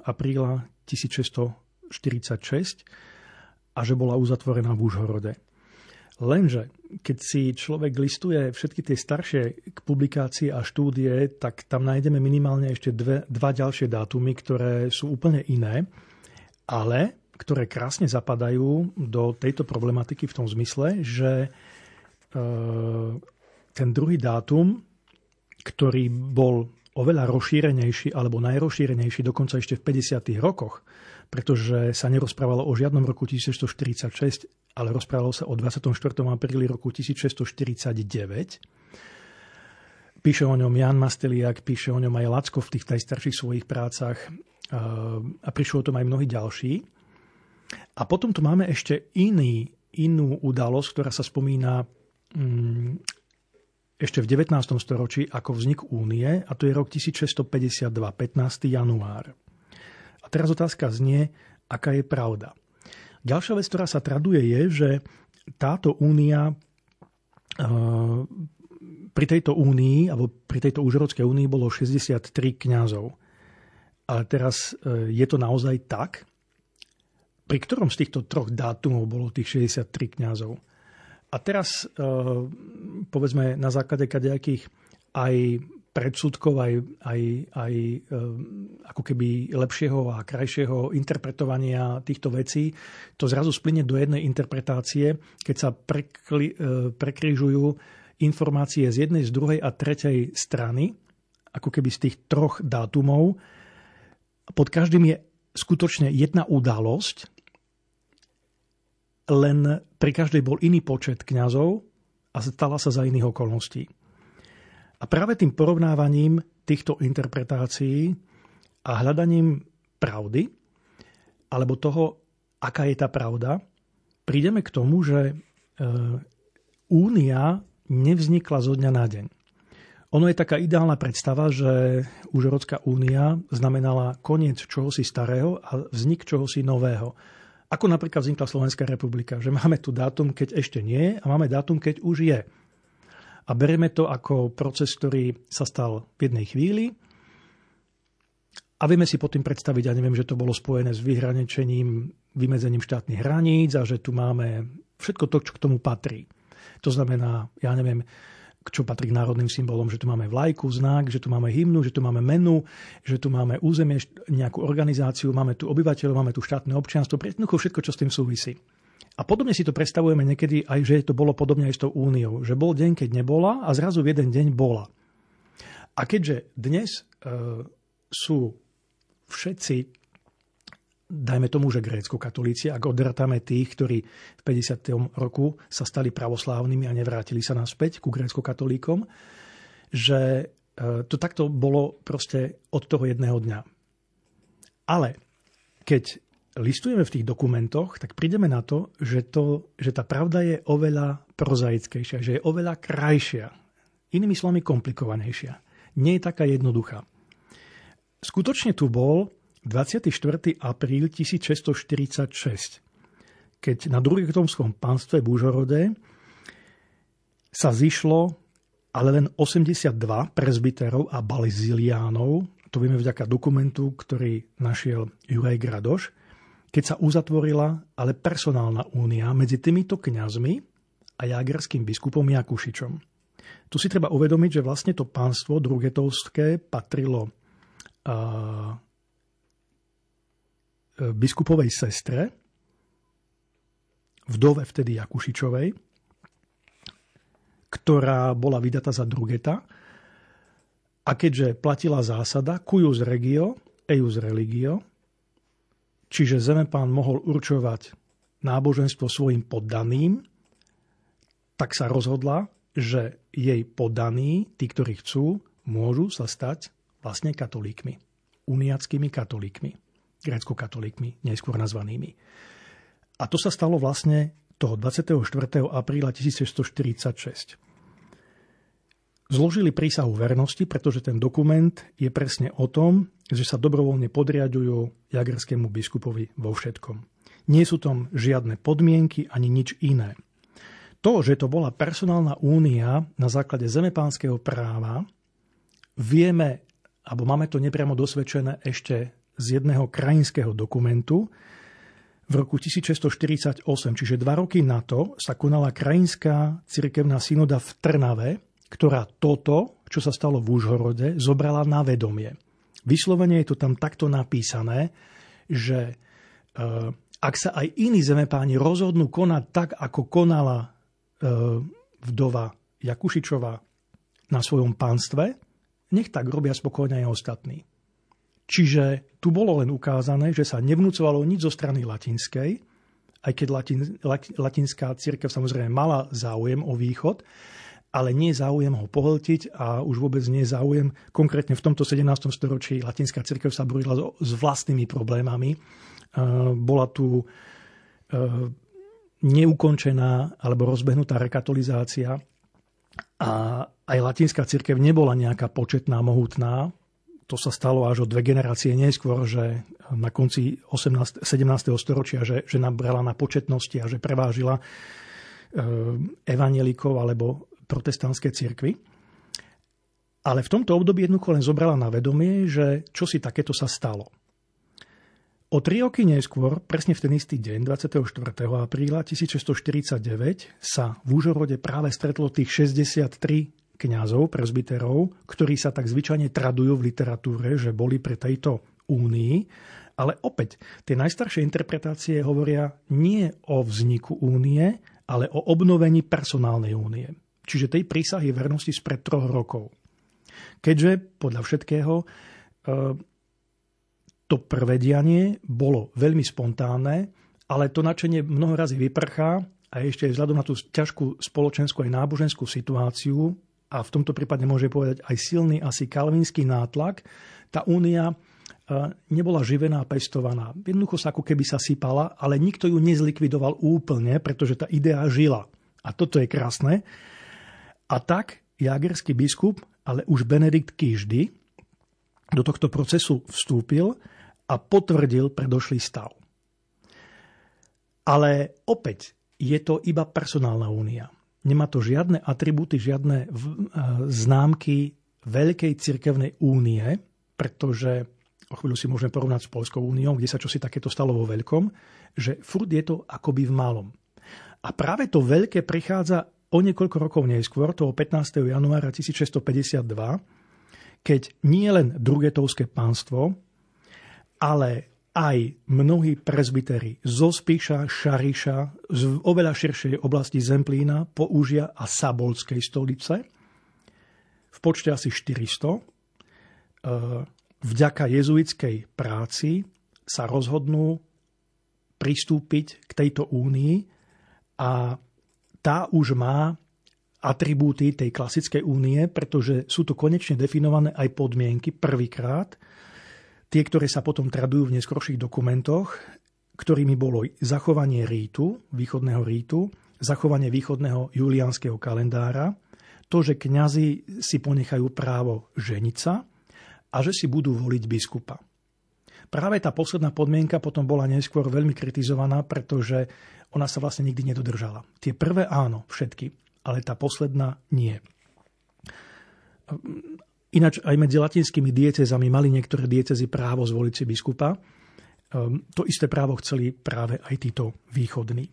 apríla 1646 a že bola uzatvorená v Užhorode. Lenže, keď si človek listuje všetky tie staršie publikácie a štúdie, tak tam nájdeme minimálne ešte dva ďalšie dátumy, ktoré sú úplne iné, ale ktoré krásne zapadajú do tejto problematiky v tom zmysle, že ten druhý dátum, ktorý bol oveľa rozšírenejší, alebo najrozšírenejší dokonca ešte v 50. rokoch, pretože sa nerozprávalo o žiadnom roku 1646, ale rozprávalo sa o 24. apríli roku 1649. Píše o ňom Ján Masteliak, píše o ňom aj Lacko v tých najstarších svojich prácach a prišlo o tom aj mnohí ďalší. A potom tu máme ešte inú udalosť, ktorá sa spomína ešte v 19. storočí ako vznik únie, a to je rok 1652, 15. január. A teraz otázka znie, aká je pravda. Ďalšia vec, ktorá sa traduje, je, že táto únia, pri tejto únii, alebo pri tejto Užhorodskej únii bolo 63 kňazov. Ale teraz je to naozaj tak? Pri ktorom z týchto troch dátumov bolo tých 63 kňazov? A teraz, povedzme, na základe kadejakých aj predsudkov, aj ako keby lepšieho a krajšieho interpretovania týchto vecí, to zrazu splynie do jednej interpretácie, keď sa prekrižujú informácie z jednej, z druhej a tretej strany, ako keby z tých troch dátumov. Pod každým je skutočne jedna udalosť, len pri každej bol iný počet kňazov a stala sa za iných okolností. A práve tým porovnávaním týchto interpretácií a hľadaním pravdy, alebo toho, aká je tá pravda, prídeme k tomu, že únia nevznikla zo dňa na deň. Ono je taká ideálna predstava, že Užhorodská únia znamenala koniec čohosi starého a vznik čohosi nového. Ako napríklad vznikla Slovenská republika, že máme tu dátum, keď ešte nie je, a máme dátum, keď už je. A berieme to ako proces, ktorý sa stal v jednej chvíli. A vieme si potom predstaviť, ja neviem, že to bolo spojené s vyhraničením, vymedzením štátnych hraníc a že tu máme všetko to, čo k tomu patrí. To znamená, ja neviem, čo patrí k národným symbolom, že tu máme vlajku, znak, že tu máme hymnu, že tu máme menu, že tu máme územie, nejakú organizáciu, máme tu obyvateľov, máme tu štátne občianstvo, všetko, čo s tým súvisí. A podobne si to predstavujeme niekedy aj, že to bolo podobne aj s tou úniou. Že bol deň, keď nebola, a zrazu v jeden deň bola. A keďže dnes sú všetci, dajme tomu, že grécko-katolíci, ak odrátame tých, ktorí v 50. roku sa stali pravoslávnymi a nevrátili sa naspäť ku grécko-katolíkom, že to takto bolo proste od toho jedného dňa. Ale keď listujeme v tých dokumentoch, tak prídeme na to, že tá pravda je oveľa prozaickejšia, že je oveľa krajšia. Inými slovami komplikovanejšia. Nie je taká jednoduchá. Skutočne tu bol 24. apríl 1646, keď na Drugetovom panstve v Užhorode sa zišlo ale len 82 prezbiterov a baziliánov, to vieme vďaka dokumentu, ktorý našiel Juraj Gradoš, keď sa uzatvorila ale personálna únia medzi týmito kňazmi a jágerským biskupom Jakúšičom. Tu si treba uvedomiť, že vlastne to panstvo drugetovské patrilo biskupovej sestre, vdove vtedy Jakúšičovej, ktorá bola vydatá za Drugeta. A keďže platila zásada cuius regio, eius religio, čiže zemepán mohol určovať náboženstvo svojim poddaným, tak sa rozhodla, že jej poddaní, tí, ktorí chcú, môžu sa stať vlastne katolíkmi, uniackými katolíkmi, grécko-katolíkmi, neskôr nazvanými. A to sa stalo vlastne toho 24. apríla 1646. Zložili prísahu vernosti, pretože ten dokument je presne o tom, že sa dobrovoľne podriaďujú jagerskému biskupovi vo všetkom. Nie sú tam žiadne podmienky ani nič iné. To, že to bola personálna únia na základe zemepánskeho práva, vieme, alebo máme to nepriamo dosvedčené ešte z jedného krajinského dokumentu. V roku 1648, čiže 2 roky na to, sa konala krajinská cirkevná synoda v Trnave, ktorá toto, čo sa stalo v Užhorode, zobrala na vedomie. Vyslovene je to tam takto napísané, že ak sa aj iní zemepáni rozhodnú konať tak, ako konala vdova Jakúšičová na svojom panstve, nech tak robia spokojne aj ostatní. Čiže tu bolo len ukázané, že sa nevnúcovalo nič zo strany latinskej, aj keď latinská cirkev samozrejme mala záujem o východ, ale nie záujem ho pohltiť a už vôbec nie záujem. Konkrétne v tomto 17. storočí latinská cirkev sa borila s vlastnými problémami. Bola tu neukončená alebo rozbehnutá rekatolizácia a aj latinská cirkev nebola nejaká početná, mohutná. To sa stalo až o 2 generácie neskôr, že na konci 17. storočia, že nabrala na početnosti a že prevážila evanjelikov alebo protestantské cirkvi. Ale v tomto období jednoducho len zobrala na vedomie, že čosi takéto sa stalo. O 3 roky neskôr, presne v ten istý deň, 24. apríla 1649, sa v Užhorode práve stretlo tých 63 kňazov, prezbiterov, ktorí sa tak zvyčajne tradujú v literatúre, že boli pre tejto únii. Ale opäť, tie najstaršie interpretácie hovoria nie o vzniku únie, ale o obnovení personálnej únie. Čiže tej prísahy vernosti spred 3 rokov. Keďže podľa všetkého to prvé dianie bolo veľmi spontánne, ale to nadšenie mnoho razy vyprchá a ešte vzhľadom na tú ťažkú spoločenskú aj náboženskú situáciu a v tomto prípade môže povedať aj silný asi kalvinský nátlak, tá únia nebola živená a pestovaná. Jednoducho sa ako keby sa sypala, ale nikto ju nezlikvidoval úplne, pretože tá idea žila. A toto je krásne. A tak jágerský biskup, ale už Benedikt Kýždy, do tohto procesu vstúpil a potvrdil predošlý stav. Ale opäť je to iba personálna únia. Nemá to žiadne atribúty, žiadne známky veľkej cirkevnej únie, pretože, o chvíľu si môžeme porovnať s Poľskou úniou, kde sa čosi takéto stalo vo veľkom, že furt je to akoby v malom. A práve to veľké prichádza o niekoľko rokov neskôr, toho 15. januára 1652, keď nie len drugetovské pánstvo, ale aj mnohí prezbiteri zo Spíša, Šariša, z oveľa širšej oblasti Zemplína, Použia a Sabolskej stolice, v počte asi 400, vďaka jezuitskej práci sa rozhodnú pristúpiť k tejto únii a tá už má atribúty tej klasickej únie, pretože sú tu konečne definované aj podmienky prvýkrát, tie, ktoré sa potom tradujú v neskorších dokumentoch, ktorými bolo zachovanie východného rítu, zachovanie východného juliánskeho kalendára, to, že kňazi si ponechajú právo ženiť sa a že si budú voliť biskupa. Práve tá posledná podmienka potom bola neskôr veľmi kritizovaná, pretože ona sa vlastne nikdy nedodržala. Tie prvé áno, všetky, ale tá posledná nie. Ináč aj medzi latinskými diecezami mali niektoré diecezy právo zvoliť si biskupa. To isté právo chceli práve aj títo východní.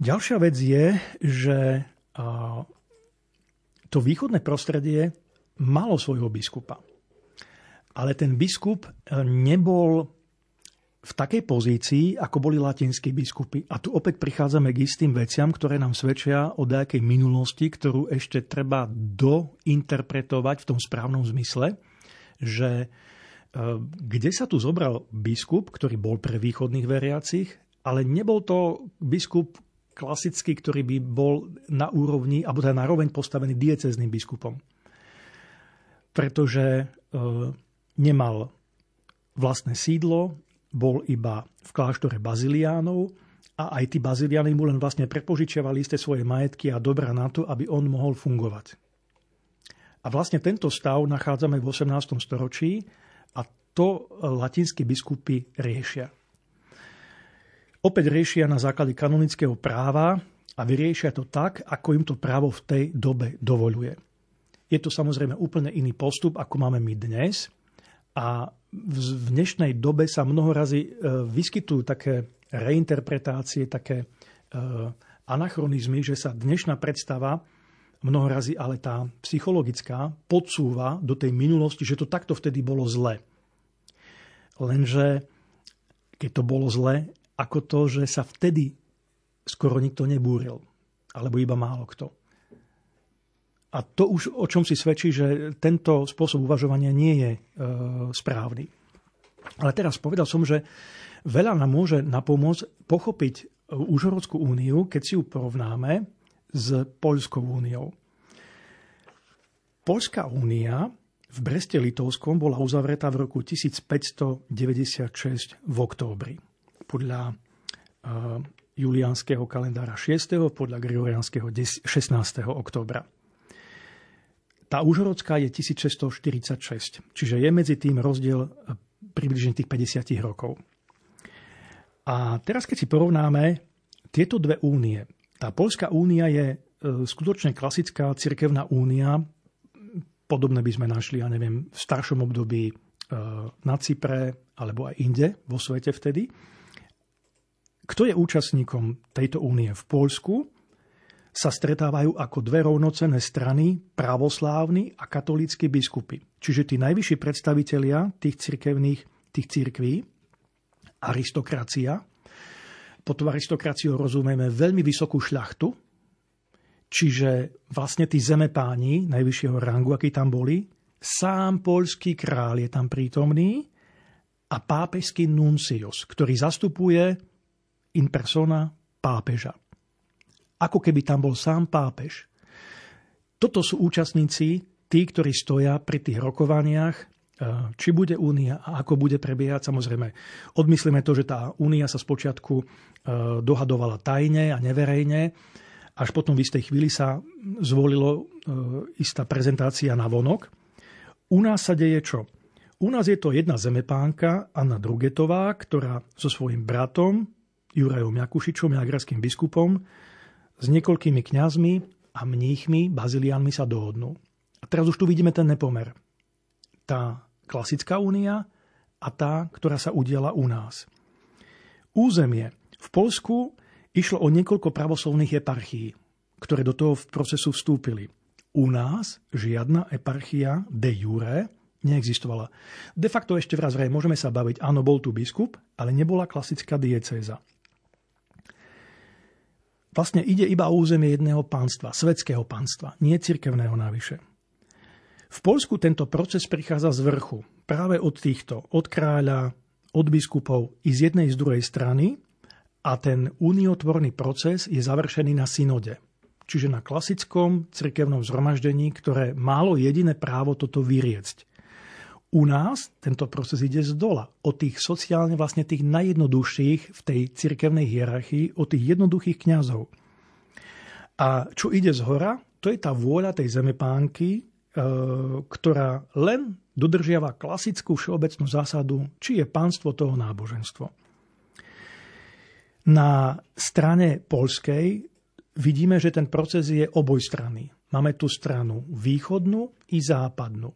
Ďalšia vec je, že to východné prostredie malo svojho biskupa. Ale ten biskup nebol v takej pozícii, ako boli latinskí biskupy. A tu opäť prichádzame k istým veciam, ktoré nám svedčia o nejakej minulosti, ktorú ešte treba dointerpretovať v tom správnom zmysle, že kde sa tu zobral biskup, ktorý bol pre východných veriacich, ale nebol to biskup klasický, ktorý by bol na úrovni, alebo teda na roveň postavený diecézným biskupom. Pretože nemal vlastné sídlo, bol iba v kláštore baziliánov a aj tí baziliáni mu len vlastne prepožičiavali isté svoje majetky a dobrá na to, aby on mohol fungovať. A vlastne tento stav nachádzame v 18. storočí a to latinskí biskupy riešia. Opäť riešia na základe kanonického práva a vyriešia to tak, ako im to právo v tej dobe dovoľuje. Je to samozrejme úplne iný postup, ako máme my dnes. A v dnešnej dobe sa mnohorazy vyskytujú také reinterpretácie, také anachronizmy, že sa dnešná predstava, mnohorazy ale tá psychologická, podsúva do tej minulosti, že to takto vtedy bolo zle. Lenže keď to bolo zle, ako to, že sa vtedy skoro nikto nebúril. Alebo iba málo kto. A to už o čom si svedčí, že tento spôsob uvažovania nie je správny. Ale teraz povedal som, že veľa nám môže napomôcť pochopiť Užhorodskú úniu, keď si ju porovnáme s Poľskou úniou. Poľská únia v Breste Litovskom bola uzavretá v roku 1596 v októbri. Podľa juliánskeho kalendára 6., podľa gregoriánskeho 16. októbra. Tá Užhorodská je 1646, čiže je medzi tým rozdiel približne tých 50 rokov. A teraz, keď si porovnáme tieto dve únie. Tá Poľská únia je skutočne klasická cirkevná únia. Podobné by sme našli, ja neviem, v staršom období na Cypre alebo aj inde vo svete vtedy. Kto je účastníkom tejto únie v Poľsku, sa stretávajú ako dve rovnocenné strany, pravoslávni a katolícki biskupy. Čiže tí najvyšší predstavitelia tých cirkevných, tých cirkví, aristokracia. Pod aristokraciou rozumieme veľmi vysokú šľachtu, čiže vlastne tí zemepáni najvyššieho rangu, akí tam boli, sám poľský král je tam prítomný a pápežský nuncius, ktorý zastupuje in persona pápeža. Ako keby tam bol sám pápež. Toto sú účastníci, tí, ktorí stoja pri tých rokovaniach, či bude únia a ako bude prebiehať. Samozrejme, odmyslíme to, že tá únia sa spočiatku dohadovala tajne a neverejne, až potom v istej chvíli sa zvolilo istá prezentácia na vonok. U nás sa deje čo? U nás je to jedna zemepánka, Anna Drugetová, ktorá so svojím bratom, Jurajom Jakúšičom, jágranským biskupom, s niekoľkými kňazmi a mníchmi, baziliánmi sa dohodnú. A teraz už tu vidíme ten nepomer. Tá klasická únia a tá, ktorá sa udiala u nás. Územie. V Poľsku išlo o niekoľko pravoslovných eparchií, ktoré do toho procesu vstúpili. U nás žiadna eparchia de jure neexistovala. De facto ešte raz vraj môžeme sa baviť, áno, bol tu biskup, ale nebola klasická diecéza. Vlastne ide iba o územie jedného pánstva, svetského pánstva, nie cirkevného navyše. V Poľsku tento proces prichádza z vrchu, práve od týchto, od kráľa, od biskupov i z jednej z druhej strany a ten uniotvorný proces je završený na synode, čiže na klasickom cirkevnom zhromaždení, ktoré málo jediné právo toto vyriecť. U nás tento proces ide z dola, od tých sociálne vlastne tých najjednoduchších v tej cirkevnej hierarchii, od tých jednoduchých kňazov. A čo ide z hora, to je tá vôľa tej zemepánky, ktorá len dodržiava klasickú všeobecnú zásadu, či je pánstvo toho náboženstvo. Na strane poľskej vidíme, že ten proces je obojstranný. Máme tu stranu východnú i západnú.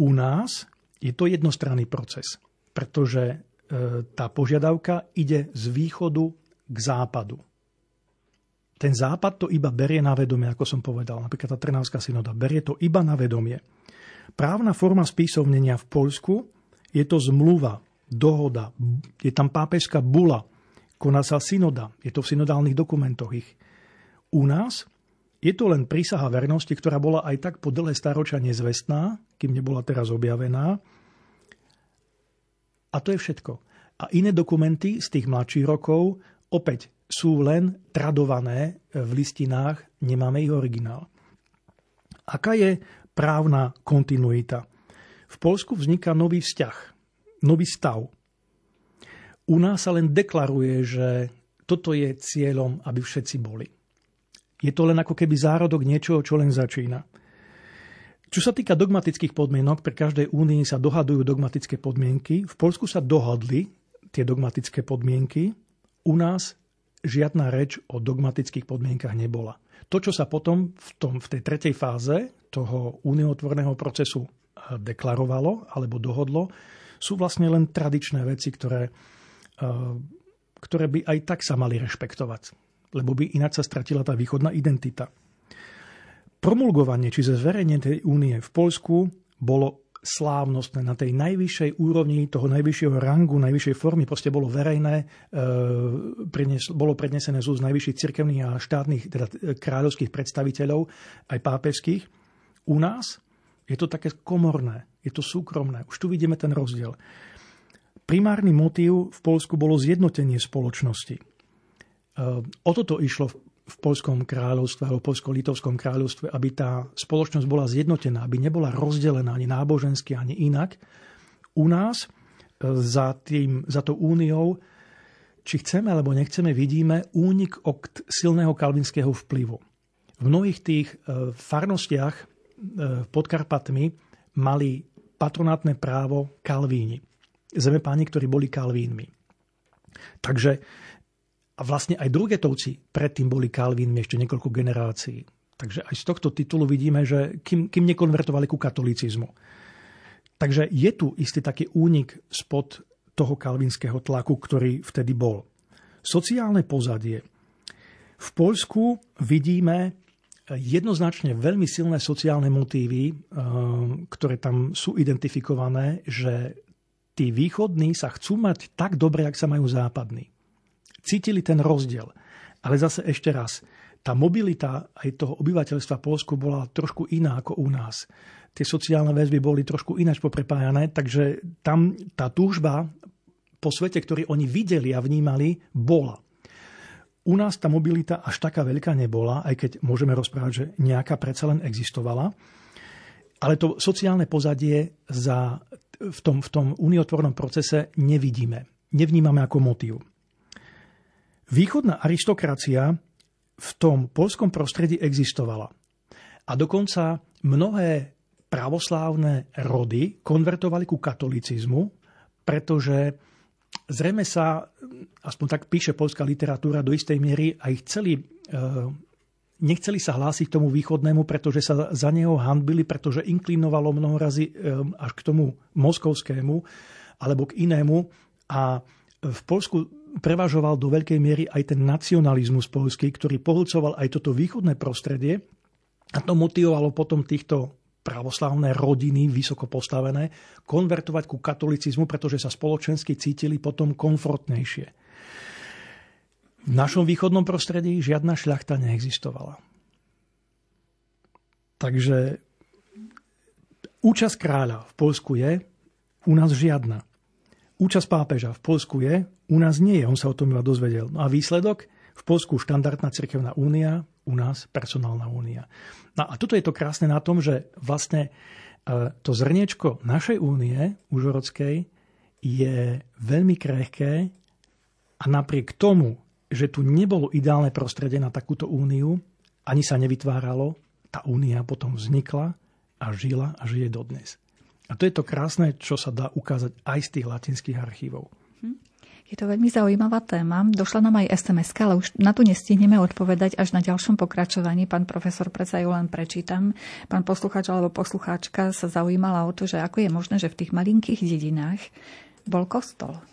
U nás je to jednostranný proces, pretože tá požiadavka ide z východu k západu. Ten západ to iba berie na vedomie, ako som povedal. Napríklad tá Trnavská synoda berie to iba na vedomie. Právna forma spísovnenia v Poľsku je to zmluva, dohoda, je tam pápežská bula, koná sa synoda, je to v synodálnych dokumentoch ich. U nás je to len prísaha vernosti, ktorá bola aj tak po dlhé staročia nezvestná, kým nebola teraz objavená. A to je všetko. A iné dokumenty z tých mladších rokov opäť sú len tradované v listinách, nemáme ich originál. Aká je právna kontinuita? V Poľsku vzniká nový vzťah, nový stav. U nás sa len deklaruje, že toto je cieľom, aby všetci boli. Je to len ako keby zárodok niečoho, čo len začína. Čo sa týka dogmatických podmienok, pre každej únii sa dohadujú dogmatické podmienky. V Poľsku sa dohodli tie dogmatické podmienky. U nás žiadna reč o dogmatických podmienkach nebola. To, čo sa potom v tej tretej fáze toho uniotvorného procesu deklarovalo alebo dohodlo, sú vlastne len tradičné veci, ktoré by aj tak sa mali rešpektovať, lebo by ináč sa stratila tá východná identita. Promulgovanie, čiže zverejnenie tej únie v Poľsku bolo slávnostné na tej najvyššej úrovni, toho najvyššieho rangu, najvyššej formy, proste bolo verejné, bolo prednesené z úst najvyšších cirkevných a štátnych, teda kráľovských predstaviteľov, aj pápežských. U nás je to také komorné, je to súkromné. Už tu vidíme ten rozdiel. Primárny motív v Poľsku bolo zjednotenie spoločnosti. O toto išlo v Poľskom kráľovstve alebo Poľsko-Litovskom kráľovstve, aby tá spoločnosť bola zjednotená, aby nebola rozdelená ani nábožensky, ani inak. U nás za tou úniou, či chceme alebo nechceme, vidíme únik od silného kalvinského vplyvu. V mnohých tých farnostiach pod Karpatmi mali patronátne právo kalvíni, zemepáni, ktorí boli kalvínmi. Takže a vlastne aj Drugetovci predtým boli kalvínmi ešte niekoľko generácií. Takže aj z tohto titulu vidíme, že kým nekonvertovali ku katolicizmu. Takže je tu istý taký únik spod toho kalvinského tlaku, ktorý vtedy bol. Sociálne pozadie. V Poľsku vidíme jednoznačne veľmi silné sociálne motívy, ktoré tam sú identifikované, že tí východní sa chcú mať tak dobre, jak sa majú západní. Cítili ten rozdiel. Ale zase ešte raz, tá mobilita aj toho obyvateľstva v Poľsku bola trošku iná ako u nás. Tie sociálne väzby boli trošku ináč poprepájané, takže tam tá túžba po svete, ktorý oni videli a vnímali, bola. U nás tá mobilita až taká veľká nebola, aj keď môžeme rozprávať, že nejaká predsa len existovala. Ale to sociálne pozadie v tom uniotvornom procese nevidíme. Nevnímame ako motív. Východná aristokracia v tom poľskom prostredí existovala. A dokonca mnohé pravoslávne rody konvertovali ku katolicizmu, pretože zrejme sa, aspoň tak píše poľská literatúra do istej miery, aj nechceli sa hlásiť k tomu východnému, pretože sa za neho hanbili, pretože inklinovalo mnoho razy až k tomu moskovskému alebo k inému. A v Poľsku prevažoval do veľkej miery aj ten nacionalizmus poľský, ktorý pohľcoval aj toto východné prostredie, a to motivovalo potom týchto pravoslávne rodiny, vysoko postavené, konvertovať ku katolicizmu, pretože sa spoločensky cítili potom komfortnejšie. V našom východnom prostredí žiadna šľachta neexistovala. Takže účasť kráľa v Poľsku je, u nás žiadna. Účasť pápeža v Poľsku je, u nás nie je, on sa o tom iba dozvedel. No a výsledok? V Poľsku štandardná cirkevná únia, u nás personálna únia. No a toto je to krásne na tom, že vlastne to zrniečko našej únie, užhorodskej, je veľmi krehké a napriek tomu, že tu nebolo ideálne prostredie na takúto úniu, ani sa nevytváralo. Tá únia potom vznikla a žila a žije dodnes. A to je to krásne, čo sa dá ukázať aj z tých latinských archívov. Je to veľmi zaujímavá téma. Došla nám aj SMS-ka, ale už na to nestihneme odpovedať až na ďalšom pokračovaní. Pán profesor, predsa ju len prečítam. Pán poslucháč alebo poslucháčka sa zaujímala o to, že ako je možné, že v tých malinkých dedinách bol kostol.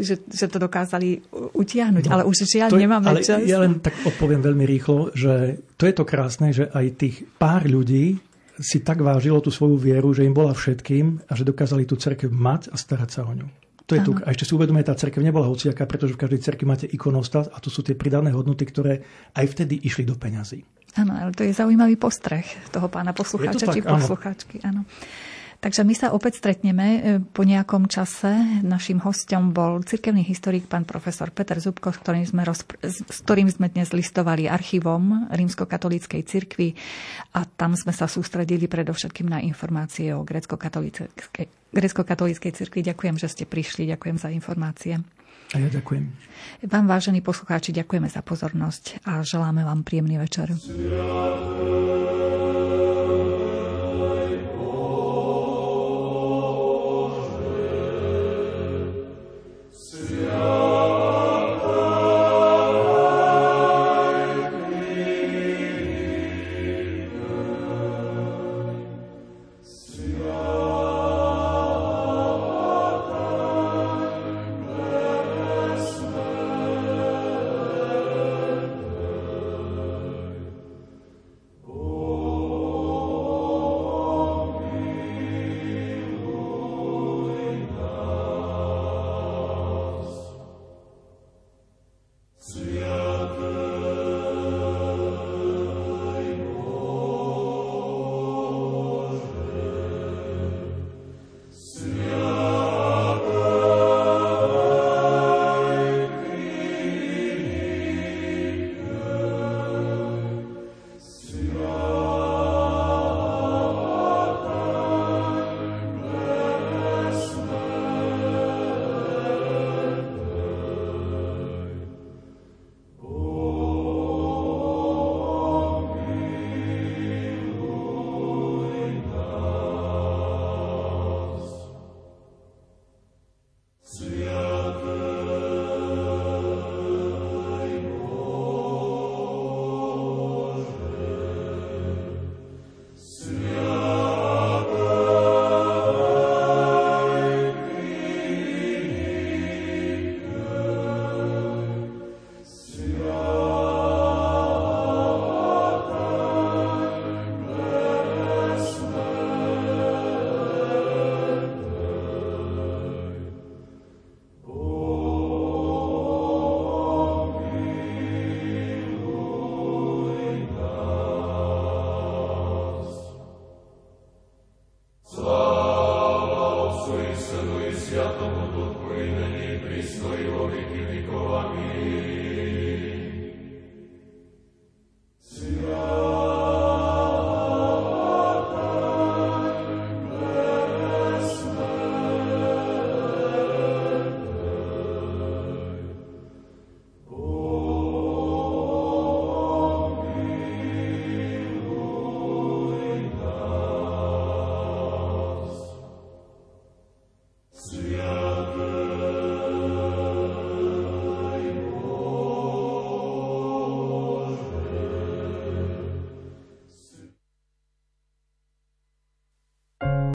Že to dokázali utiahnuť, no, ale už žiaľ nemáme čas. Ja len tak odpoviem veľmi rýchlo, že to je to krásne, že aj tých pár ľudí si tak vážilo tú svoju vieru, že im bola všetkým a že dokázali tú cerkev mať a starať sa o ňu. To je tu. A ešte si uvedomuje, tá cerkev nebola hociaká, pretože v každej cerkvi máte ikonostas a to sú tie pridané hodnoty, ktoré aj vtedy išli do peňazí. Áno, ale to je zaujímavý postreh toho pána poslucháča či poslucháčky. Áno. Takže my sa opäť stretneme po nejakom čase. Naším hosťom bol cirkevný historik pán profesor Peter Zubko, s ktorým sme dnes listovali archívom Rímskokatolíckej cirkvi a tam sme sa sústredili predovšetkým na informácie o gréckokatolíckej cirkvi. Ďakujem, že ste prišli. Ďakujem za informácie. A ja ďakujem. Vám, vážení poslucháči, ďakujeme za pozornosť a želáme vám príjemný večer.